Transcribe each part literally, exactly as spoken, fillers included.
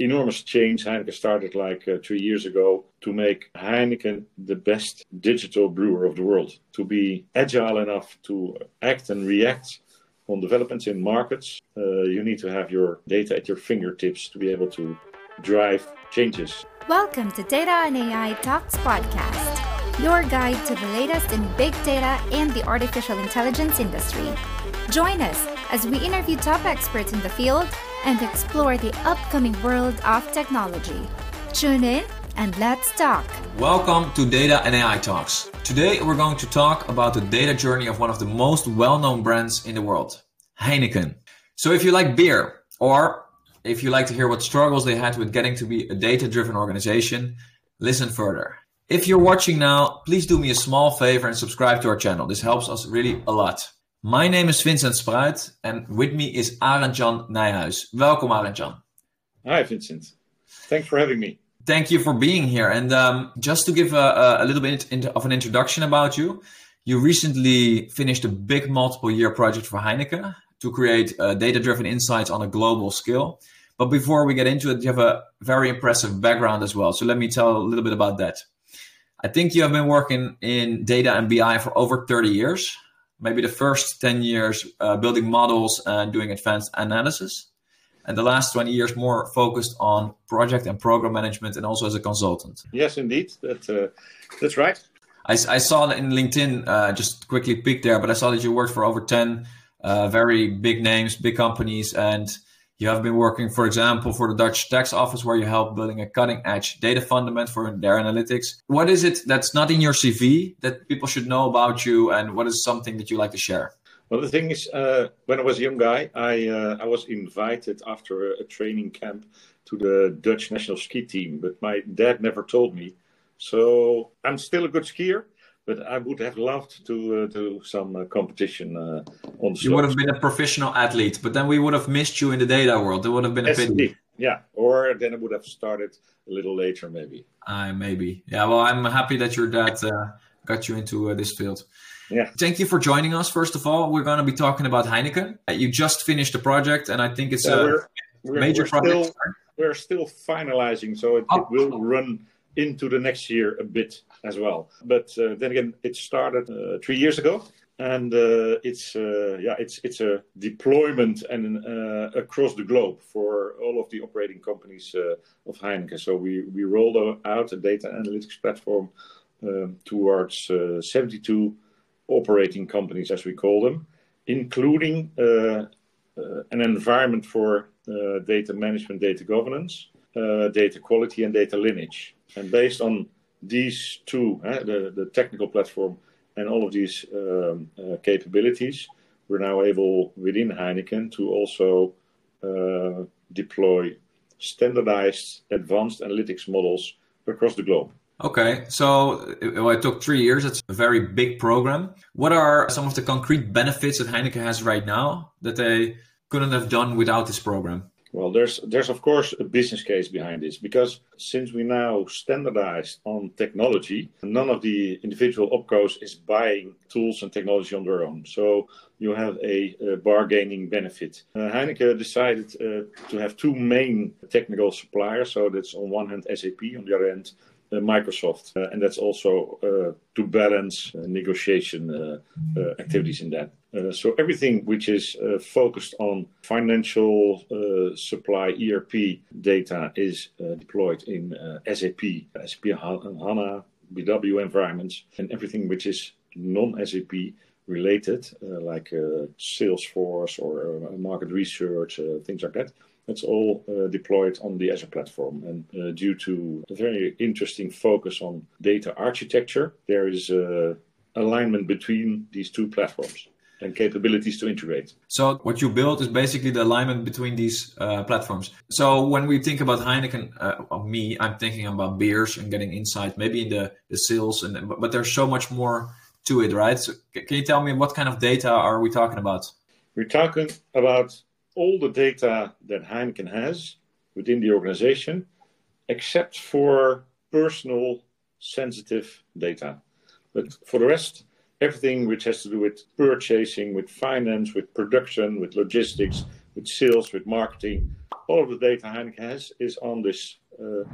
enormous change. Heineken started like uh, three years ago to make Heineken the best digital brewer of the world, to be agile enough to act and react on developments in markets. Uh, you need to have your data at your fingertips to be able to drive changes. Welcome to Data and A I Talks Podcast, your guide to the latest in big data and the artificial intelligence industry. Join us as we interview top experts in the field and explore the upcoming world of technology. Tune in and let's talk. Welcome to Data and A I Talks. Today we're going to talk about the data journey of one of the most well-known brands in the world, Heineken. So if you like beer, or if you like to hear what struggles they had with getting to be a data-driven organization, listen further. If you're watching now, please do me a small favor and subscribe to our channel. This helps us really a lot. My name is Vincent Spruit, and with me is Arend-Jan Nijhuis. Welcome, Arend-Jan. Hi, Vincent. Thanks for having me. Thank you for being here. And um, just to give a, a little bit of an introduction about you, you recently finished a big multiple-year project for Heineken to create uh, data-driven insights on a global scale. But before we get into it, you have a very impressive background as well. So let me tell a little bit about that. I think you have been working in data and B I for over thirty years. Maybe the first ten years uh, building models and doing advanced analysis. And the last twenty years more focused on project and program management and also as a consultant. Yes, indeed. That, uh, that's right. I, I saw in LinkedIn, uh, just quickly peek there, but I saw that you worked for over ten uh, very big names, big companies. And you have been working, for example, for the Dutch tax office, where you help building a cutting edge data fundament for their analytics. What is it that's not in your C V that people should know about you? And what is something that you like to share? Well, the thing is, uh, when I was a young guy, I uh, I was invited after a, a training camp to the Dutch national ski team, but my dad never told me. So I'm still a good skier, but I would have loved to uh, do some uh, competition. Uh, on the you slope. Would have been a professional athlete, but then we would have missed you in the data world. It would have been a pity. Yeah, or then I would have started a little later, maybe. Uh, maybe. Yeah, well, I'm happy that your dad uh, got you into uh, this field. Yeah. Thank you for joining us. First of all, we're going to be talking about Heineken. You just finished the project, and I think it's yeah, a we're, we're, major we're project. Still, we're still finalizing, so it, oh. it will run into the next year a bit as well. But uh, then again, it started uh, three years ago, and uh, it's uh, yeah, it's it's a deployment and uh, across the globe for all of the operating companies uh, of Heineken. So we we rolled out a data analytics platform uh, towards uh, seventy-two operating companies, as we call them, including uh, uh, an environment for uh, data management, data governance, uh, data quality, and data lineage. And based on these two, uh, the, the technical platform and all of these um, uh, capabilities, we're now able within Heineken to also uh, deploy standardized advanced analytics models across the globe. Okay, so well, it took three years. It's a very big program. What are some of the concrete benefits that Heineken has right now that they couldn't have done without this program? Well, there's, there's of course, a business case behind this, because since we now standardized on technology, none of the individual opcos is buying tools and technology on their own. So you have a, a bargaining benefit. Uh, Heineken decided uh, to have two main technical suppliers. So that's on one hand S A P, on the other hand Uh, Microsoft, uh, and that's also uh, to balance uh, negotiation uh, uh, activities in that. Uh, so everything which is uh, focused on financial uh, supply, E R P data is uh, deployed in uh, S A P, S A P HANA, B W environments, and everything which is non-S A P related, uh, like uh, Salesforce or uh, market research, uh, things like that. That's all uh, deployed on the Azure platform. And uh, due to a very interesting focus on data architecture, there is uh, alignment between these two platforms and capabilities to integrate. So what you built is basically the alignment between these uh, platforms. So when we think about Heineken, uh, me, I'm thinking about beers and getting insight, maybe in the, the sales, and but there's so much more to it, right? So can you tell me what kind of data are we talking about? We're talking about all the data that Heineken has within the organization, except for personal sensitive data. But for the rest, everything which has to do with purchasing, with finance, with production, with logistics, with sales, with marketing. All of the data Heineken has is on this uh,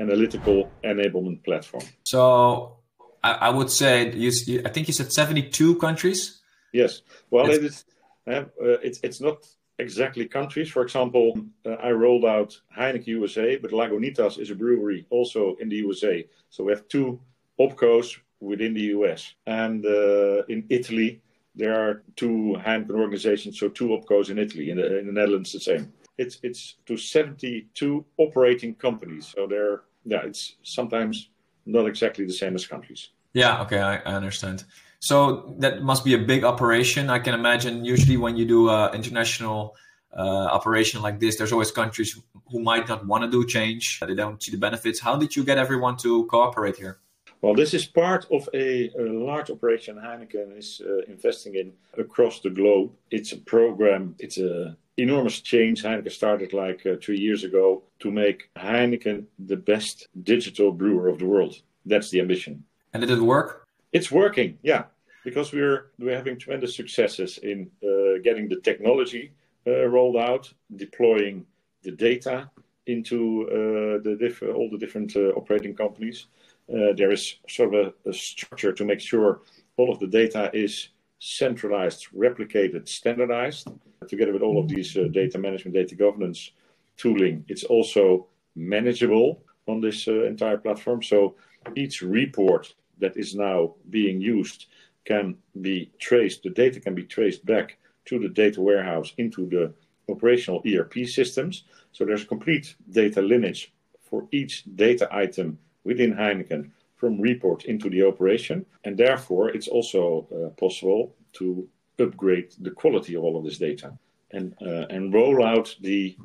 analytical enablement platform. So I, I would say, you, I think you said seventy-two countries? Yes. Well, it's, it is, uh, it's, it's not exactly countries. For example, uh, I rolled out Heineken U S A, but Lagunitas is a brewery also in the U S A. So we have two opcos within the U S. And uh, in Italy, there are two Heineken organizations, so two opcos in Italy. In the, in the Netherlands, the same. It's it's to seventy-two operating companies. So they're, yeah, it's sometimes not exactly the same as countries. Yeah, okay, I, I understand. So that must be a big operation. I can imagine usually when you do an international uh, operation like this, there's always countries who might not want to do change. They don't see the benefits. How did you get everyone to cooperate here? Well, this is part of a, a large operation Heineken is uh, investing in across the globe. It's a program, it's an enormous change. Heineken started like uh, three years ago to make Heineken the best digital brewer of the world. That's the ambition. And did it work? It's working, yeah, because we're, we're having tremendous successes in uh, getting the technology uh, rolled out, deploying the data into uh, the diff- all the different uh, operating companies. Uh, there is sort of a, a structure to make sure all of the data is centralized, replicated, standardized. Together with all of these uh, data management, data governance tooling, it's also manageable on this uh, entire platform. So each report that is now being used can be traced. The data can be traced back to the data warehouse into the operational E R P systems. So there's a complete data lineage for each data item within Heineken, from report into the operation. And therefore, it's also uh, possible to upgrade the quality of all of this data and uh, and roll out the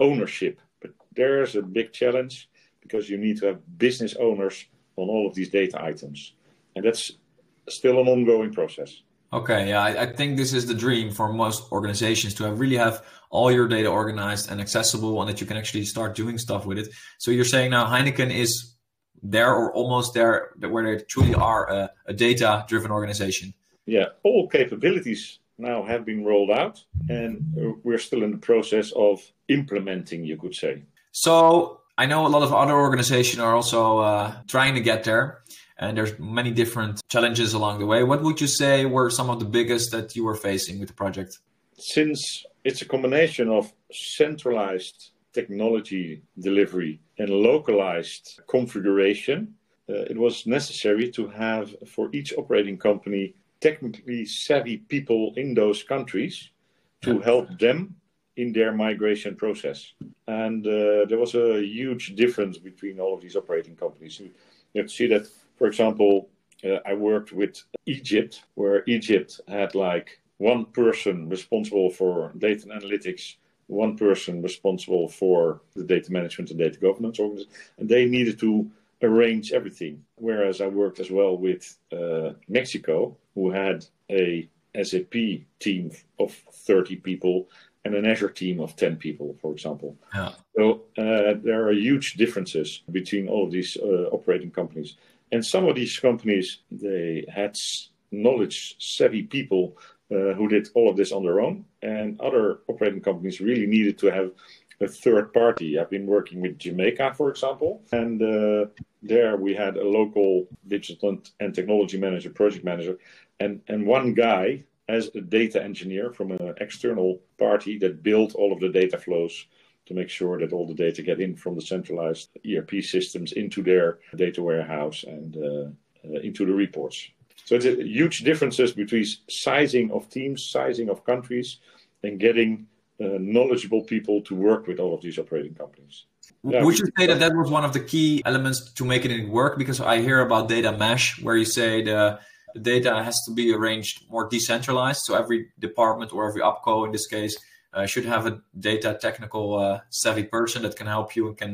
ownership. But there's a big challenge because you need to have business owners on all of these data items. And that's still an ongoing process. Okay, yeah, I, I think this is the dream for most organizations, to have, really have all your data organized and accessible and that you can actually start doing stuff with it. So you're saying now Heineken is there or almost there, where they truly are a, a data-driven organization. Yeah, all capabilities now have been rolled out and we're still in the process of implementing, you could say. So I know a lot of other organizations are also uh, trying to get there and there's many different challenges along the way. What would you say were some of the biggest that you were facing with the project? Since it's a combination of centralized technology delivery and localized configuration, uh, it was necessary to have for each operating company technically savvy people in those countries to help them in their migration process. And uh, there was a huge difference between all of these operating companies. You have to see that, for example, uh, I worked with Egypt, where Egypt had like one person responsible for data and analytics, one person responsible for the data management and data governance, and they needed to arrange everything. Whereas I worked as well with uh, Mexico, who had a S A P team of thirty people and an Azure team of ten people, for example. Yeah. So uh, there are huge differences between all of these uh, operating companies. And some of these companies, they had knowledge-savvy people Uh, who did all of this on their own, and other operating companies really needed to have a third party. I've been working with Jamaica, for example, and uh, there we had a local digital and technology manager, project manager, and, and one guy as a data engineer from an external party that built all of the data flows to make sure that all the data get in from the centralized E R P systems into their data warehouse and uh, uh, into the reports. So it's a huge differences between sizing of teams, sizing of countries, and getting uh, knowledgeable people to work with all of these operating companies. Yeah, Would you say that that was one of the key elements to making it work? Because I hear about data mesh, where you say the, the data has to be arranged more decentralized. So every department or every opco in this case uh, should have a data technical uh, savvy person that can help you and can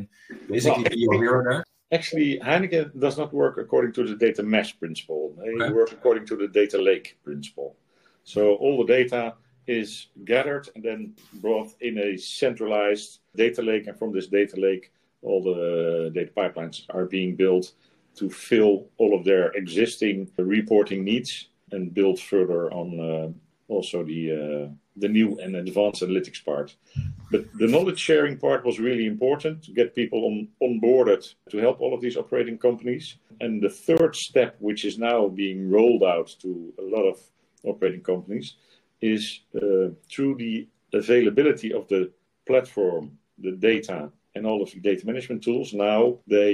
basically well, be your hero there. Actually, Heineken does not work according to the data mesh principle. They okay. work according to the data lake principle. So all the data is gathered and then brought in a centralized data lake. And from this data lake, all the data pipelines are being built to fill all of their existing reporting needs and build further on uh, also the uh, the new and advanced analytics part. But the knowledge sharing part was really important to get people on onboarded to help all of these operating companies. And the third step, which is now being rolled out to a lot of operating companies, is uh, through the availability of the platform, the data, and all of the data management tools. Now they,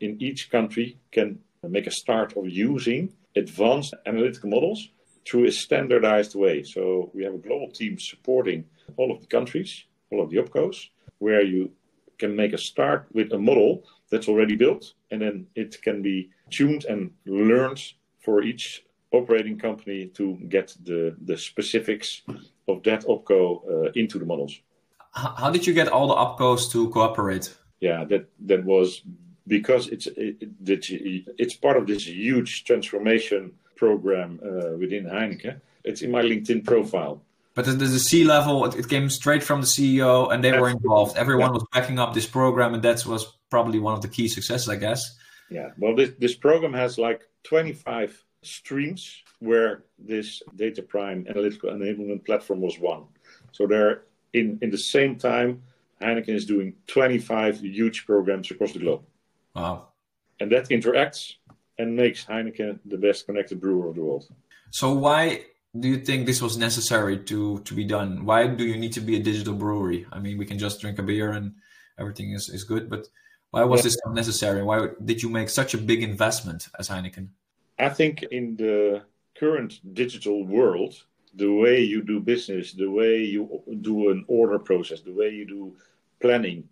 in each country, can make a start of using advanced analytical models through a standardized way. So we have a global team supporting all of the countries, all of the opcos, where you can make a start with a model that's already built, and then it can be tuned and learned for each operating company to get the, the specifics of that opco uh, into the models. How did you get all the opcos to cooperate? Yeah, that, that was because it's, it, it, it's part of this huge transformation program uh, within Heineken. It's in my LinkedIn profile. But the, the C-level, it, it came straight from the C E O and they Absolutely. Were involved. Everyone yeah. was backing up this program, and that was probably one of the key successes, I guess. Yeah, well, this, this program has like twenty-five streams where this Data Prime analytical enablement platform was one. So there, in, in the same time, Heineken is doing twenty-five huge programs across the globe. Wow. And that interacts and makes Heineken the best connected brewer of the world. So why do you think this was necessary to, to be done? Why do you need to be a digital brewery? I mean, we can just drink a beer and everything is, is good, but why was yeah. this necessary? Why did you make such a big investment as Heineken? I think in the current digital world, the way you do business, the way you do an order process, the way you do planning,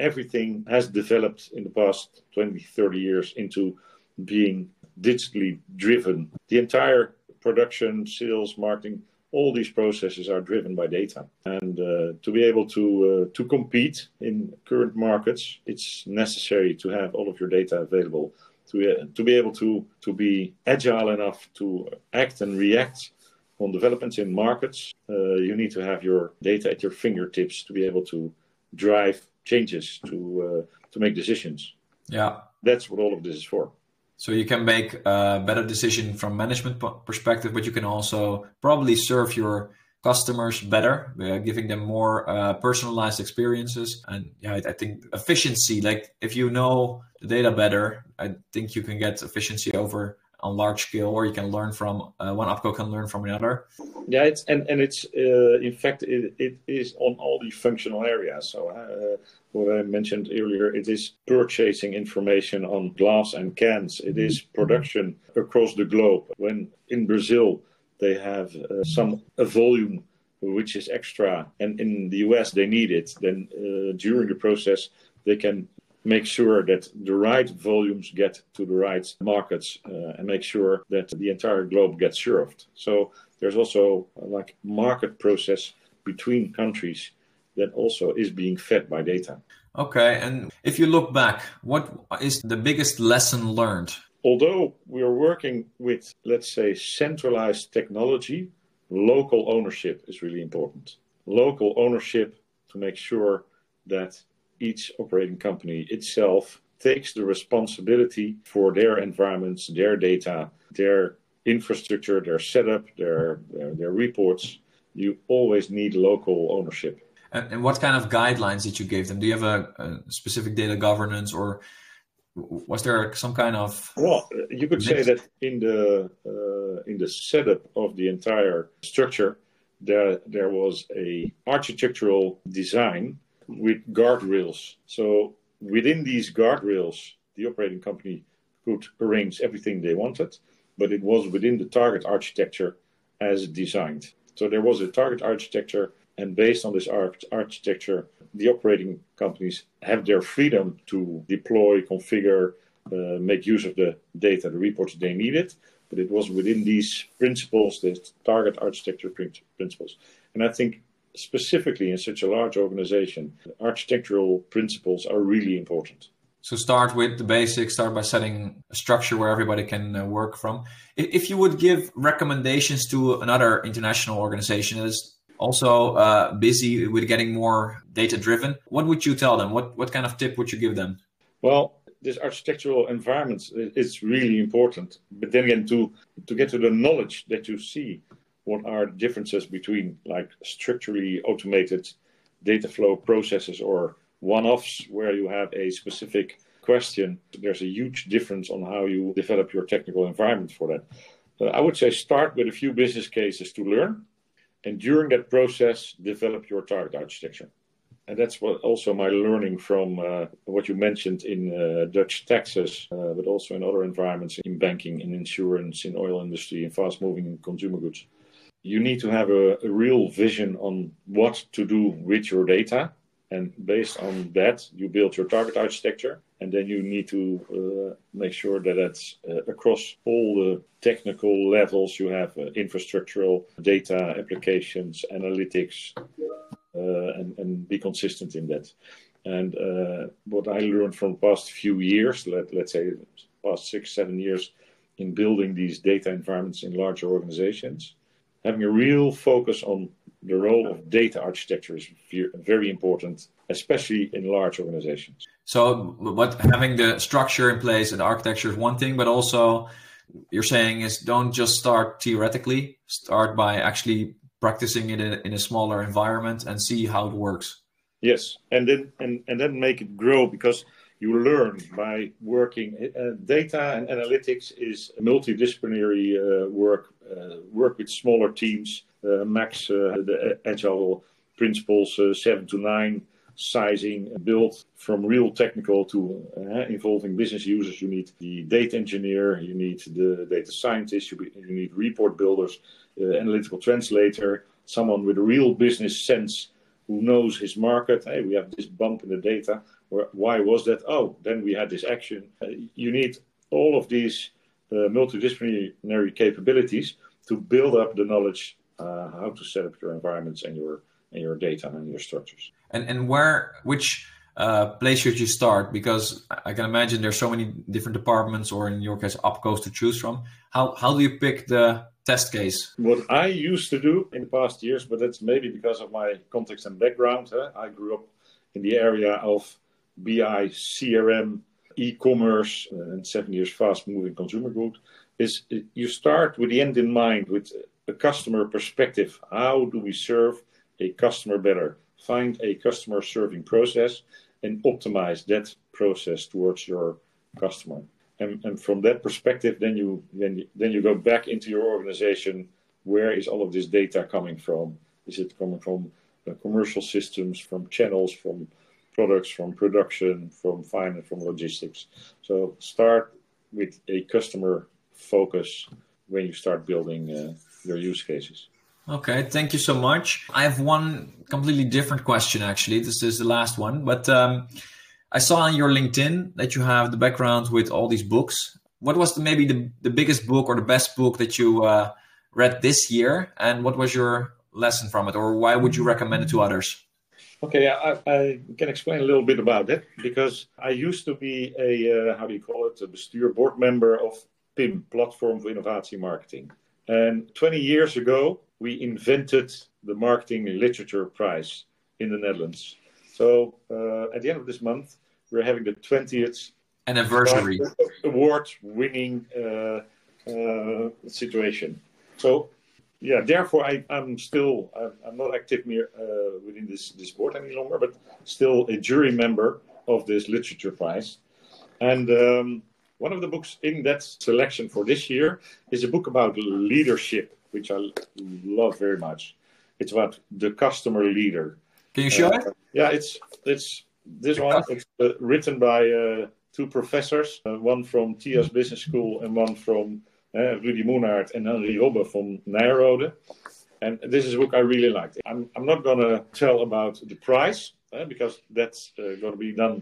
everything has developed in the past twenty, thirty years into being digitally driven. The entire production, sales, marketing, all these processes are driven by data. And uh, to be able to uh, to compete in current markets, it's necessary to have all of your data available, to, uh, to be able to, to be agile enough to act and react on developments in markets. Uh, you need to have your data at your fingertips to be able to drive changes, to uh, to make decisions. Yeah, that's what all of this is for. So you can make a better decision from management perspective, but you can also probably serve your customers better, uh, giving them more uh, personalized experiences. And yeah, I, I think efficiency, like if you know the data better, I think you can get efficiency over on large scale, or you can learn from uh, one opco can learn from another. Yeah, it's and and it's uh, in fact it, it is on all the functional areas. So uh, what I mentioned earlier, it is purchasing information on glass and cans. It is production across the globe. When in Brazil they have uh, some a volume which is extra, and in the U S they need it, then uh, during the process they can make sure that the right volumes get to the right markets uh, and make sure that the entire globe gets served. So there's also uh, like market process between countries that also is being fed by data. Okay. And if you look back, what is the biggest lesson learned? Although we are working with, let's say, centralized technology, local ownership is really important. Local ownership to make sure that each operating company itself takes the responsibility for their environments, their data, their infrastructure, their setup, their their, their reports. You always need local ownership. And, and what kind of guidelines did you give them? Do you have a, a specific data governance, or was there some kind of? Well, you could say that in the uh, in the setup of the entire structure, there there was a architectural design with guardrails. So within these guardrails, the operating company could arrange everything they wanted, but it was within the target architecture as designed. So there was a target architecture, and based on this arch- architecture, the operating companies have their freedom to deploy, configure, uh, make use of the data, the reports they needed. But it was within these principles, these target architecture principles. And I think specifically in such a large organization, architectural principles are really important. So start with the basics, start by setting a structure where everybody can work from. If you would give recommendations to another international organization that is also uh, busy with getting more data-driven, what would you tell them? What what kind of tip would you give them? Well, this architectural environment is really important. But then again, to, to get to the knowledge that you see what are differences between like structurally automated data flow processes or one-offs where you have a specific question. There's a huge difference on how you develop your technical environment for that. So I would say start with a few business cases to learn. And during that process, develop your target architecture. And that's what also my learning from uh, what you mentioned in uh, Dutch taxes, uh, but also in other environments, in banking, in insurance, in oil industry, in fast-moving consumer goods. You need to have a, a real vision on what to do with your data. And based on that, you build your target architecture. And then you need to uh, make sure that that's uh, across all the technical levels. You have uh, infrastructural data, applications, analytics, uh, and, and be consistent in that. And uh, what I learned from the past few years, let, let's say past six, seven years in building these data environments in larger organizations, having a real focus on the role of data architecture is very important, especially in large organizations. So what having the structure in place and architecture is one thing, but also you're saying is don't just start theoretically, start by actually practicing it in a, in a smaller environment and see how it works. Yes, and then, and, and then make it grow, because you learn by working. Uh, data and analytics is multidisciplinary uh, work, uh, work with smaller teams. Uh, max uh, the agile principles, uh, seven to nine sizing, built from real technical to uh, involving business users. You need the data engineer, you need the data scientist, you, be, you need report builders, uh, analytical translator, someone with a real business sense who knows his market. Hey, we have this bump in the data. Why was that? Oh, then we had this action. Uh, you need all of these uh, multidisciplinary capabilities to build up the knowledge Uh, how to set up your environments and your and your data and your structures. And and where which uh, place should you start? Because I can imagine there's so many different departments, or in your case, opcos to choose from. How how do you pick the test case? What I used to do in the past years, but that's maybe because of my context and background. Huh? I grew up in the area of B I, C R M, e-commerce, and seven years fast-moving consumer goods. Is you start with the end in mind, with a customer perspective. How do we serve a customer better? Find a customer serving process and optimize that process towards your customer. And, and from that perspective, then you, then you then you go back into your organization. Where is all of this data coming from? Is it coming from uh, commercial systems, from channels, from products, from production, from finance, from logistics? So start with a customer focus when you start building uh, your use cases. Okay, thank you so much. I have one completely different question, actually. This is the last one, but um, I saw on your LinkedIn that you have the background with all these books. What was the, maybe the, the biggest book or the best book that you uh, read this year? And what was your lesson from it? Or why would you recommend it to others? Okay, I, I can explain a little bit about that, because I used to be a, uh, how do you call it, a bestuur board member of P I M, Platform for Innovatie Marketing. And twenty years ago, we invented the Marketing Literature Prize in the Netherlands. So uh, at the end of this month, we're having the twentieth anniversary award-winning uh, uh, situation. So, yeah, therefore, I, I'm still, I'm, I'm not active near, uh, within this, this board any longer, but still a jury member of this Literature Prize. And Um, one of the books in that selection for this year is a book about leadership, which I love very much. It's about the customer leader. Can you show uh, it? Yeah, it's it's this the one. Customer. It's uh, written by uh, two professors, uh, one from T I A S Business School and one from uh, Rudy Moonhardt and Henri Robbe von Nijrode. And this is a book I really liked. I'm, I'm not going to tell about the prize, uh, because that's uh, going to be done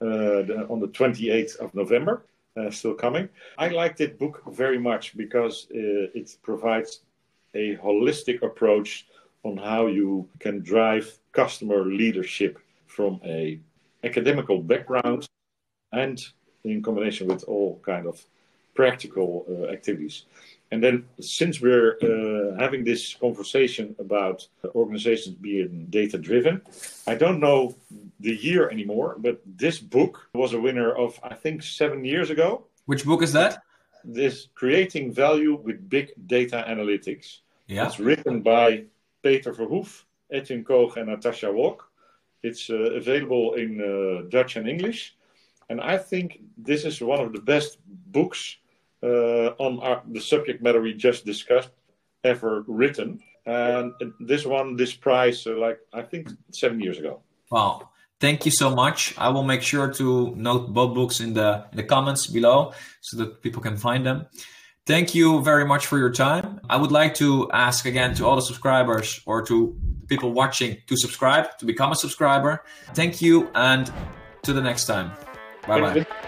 uh, the, on the twenty-eighth of November. Uh, still coming. I like that book very much because uh, it provides a holistic approach on how you can drive customer leadership from a academical background and in combination with all kind of practical uh, activities. And then since we're uh, having this conversation about organizations being data-driven, I don't know the year anymore, but this book was a winner of, I think, seven years ago. Which book is that? This Creating Value with Big Data Analytics. Yeah. It's written by Peter Verhoef, Edwin Kooge and Natasha Walk. It's uh, available in uh, Dutch and English. And I think this is one of the best books uh, on our, the subject matter we just discussed ever written. And this one, this prize, uh, like I think seven years ago. Wow. Thank you so much. I will make sure to note both books in the, in the comments below so that people can find them. Thank you very much for your time. I would like to ask again to all the subscribers or to people watching to subscribe, to become a subscriber. Thank you and to the next time. Bye-bye.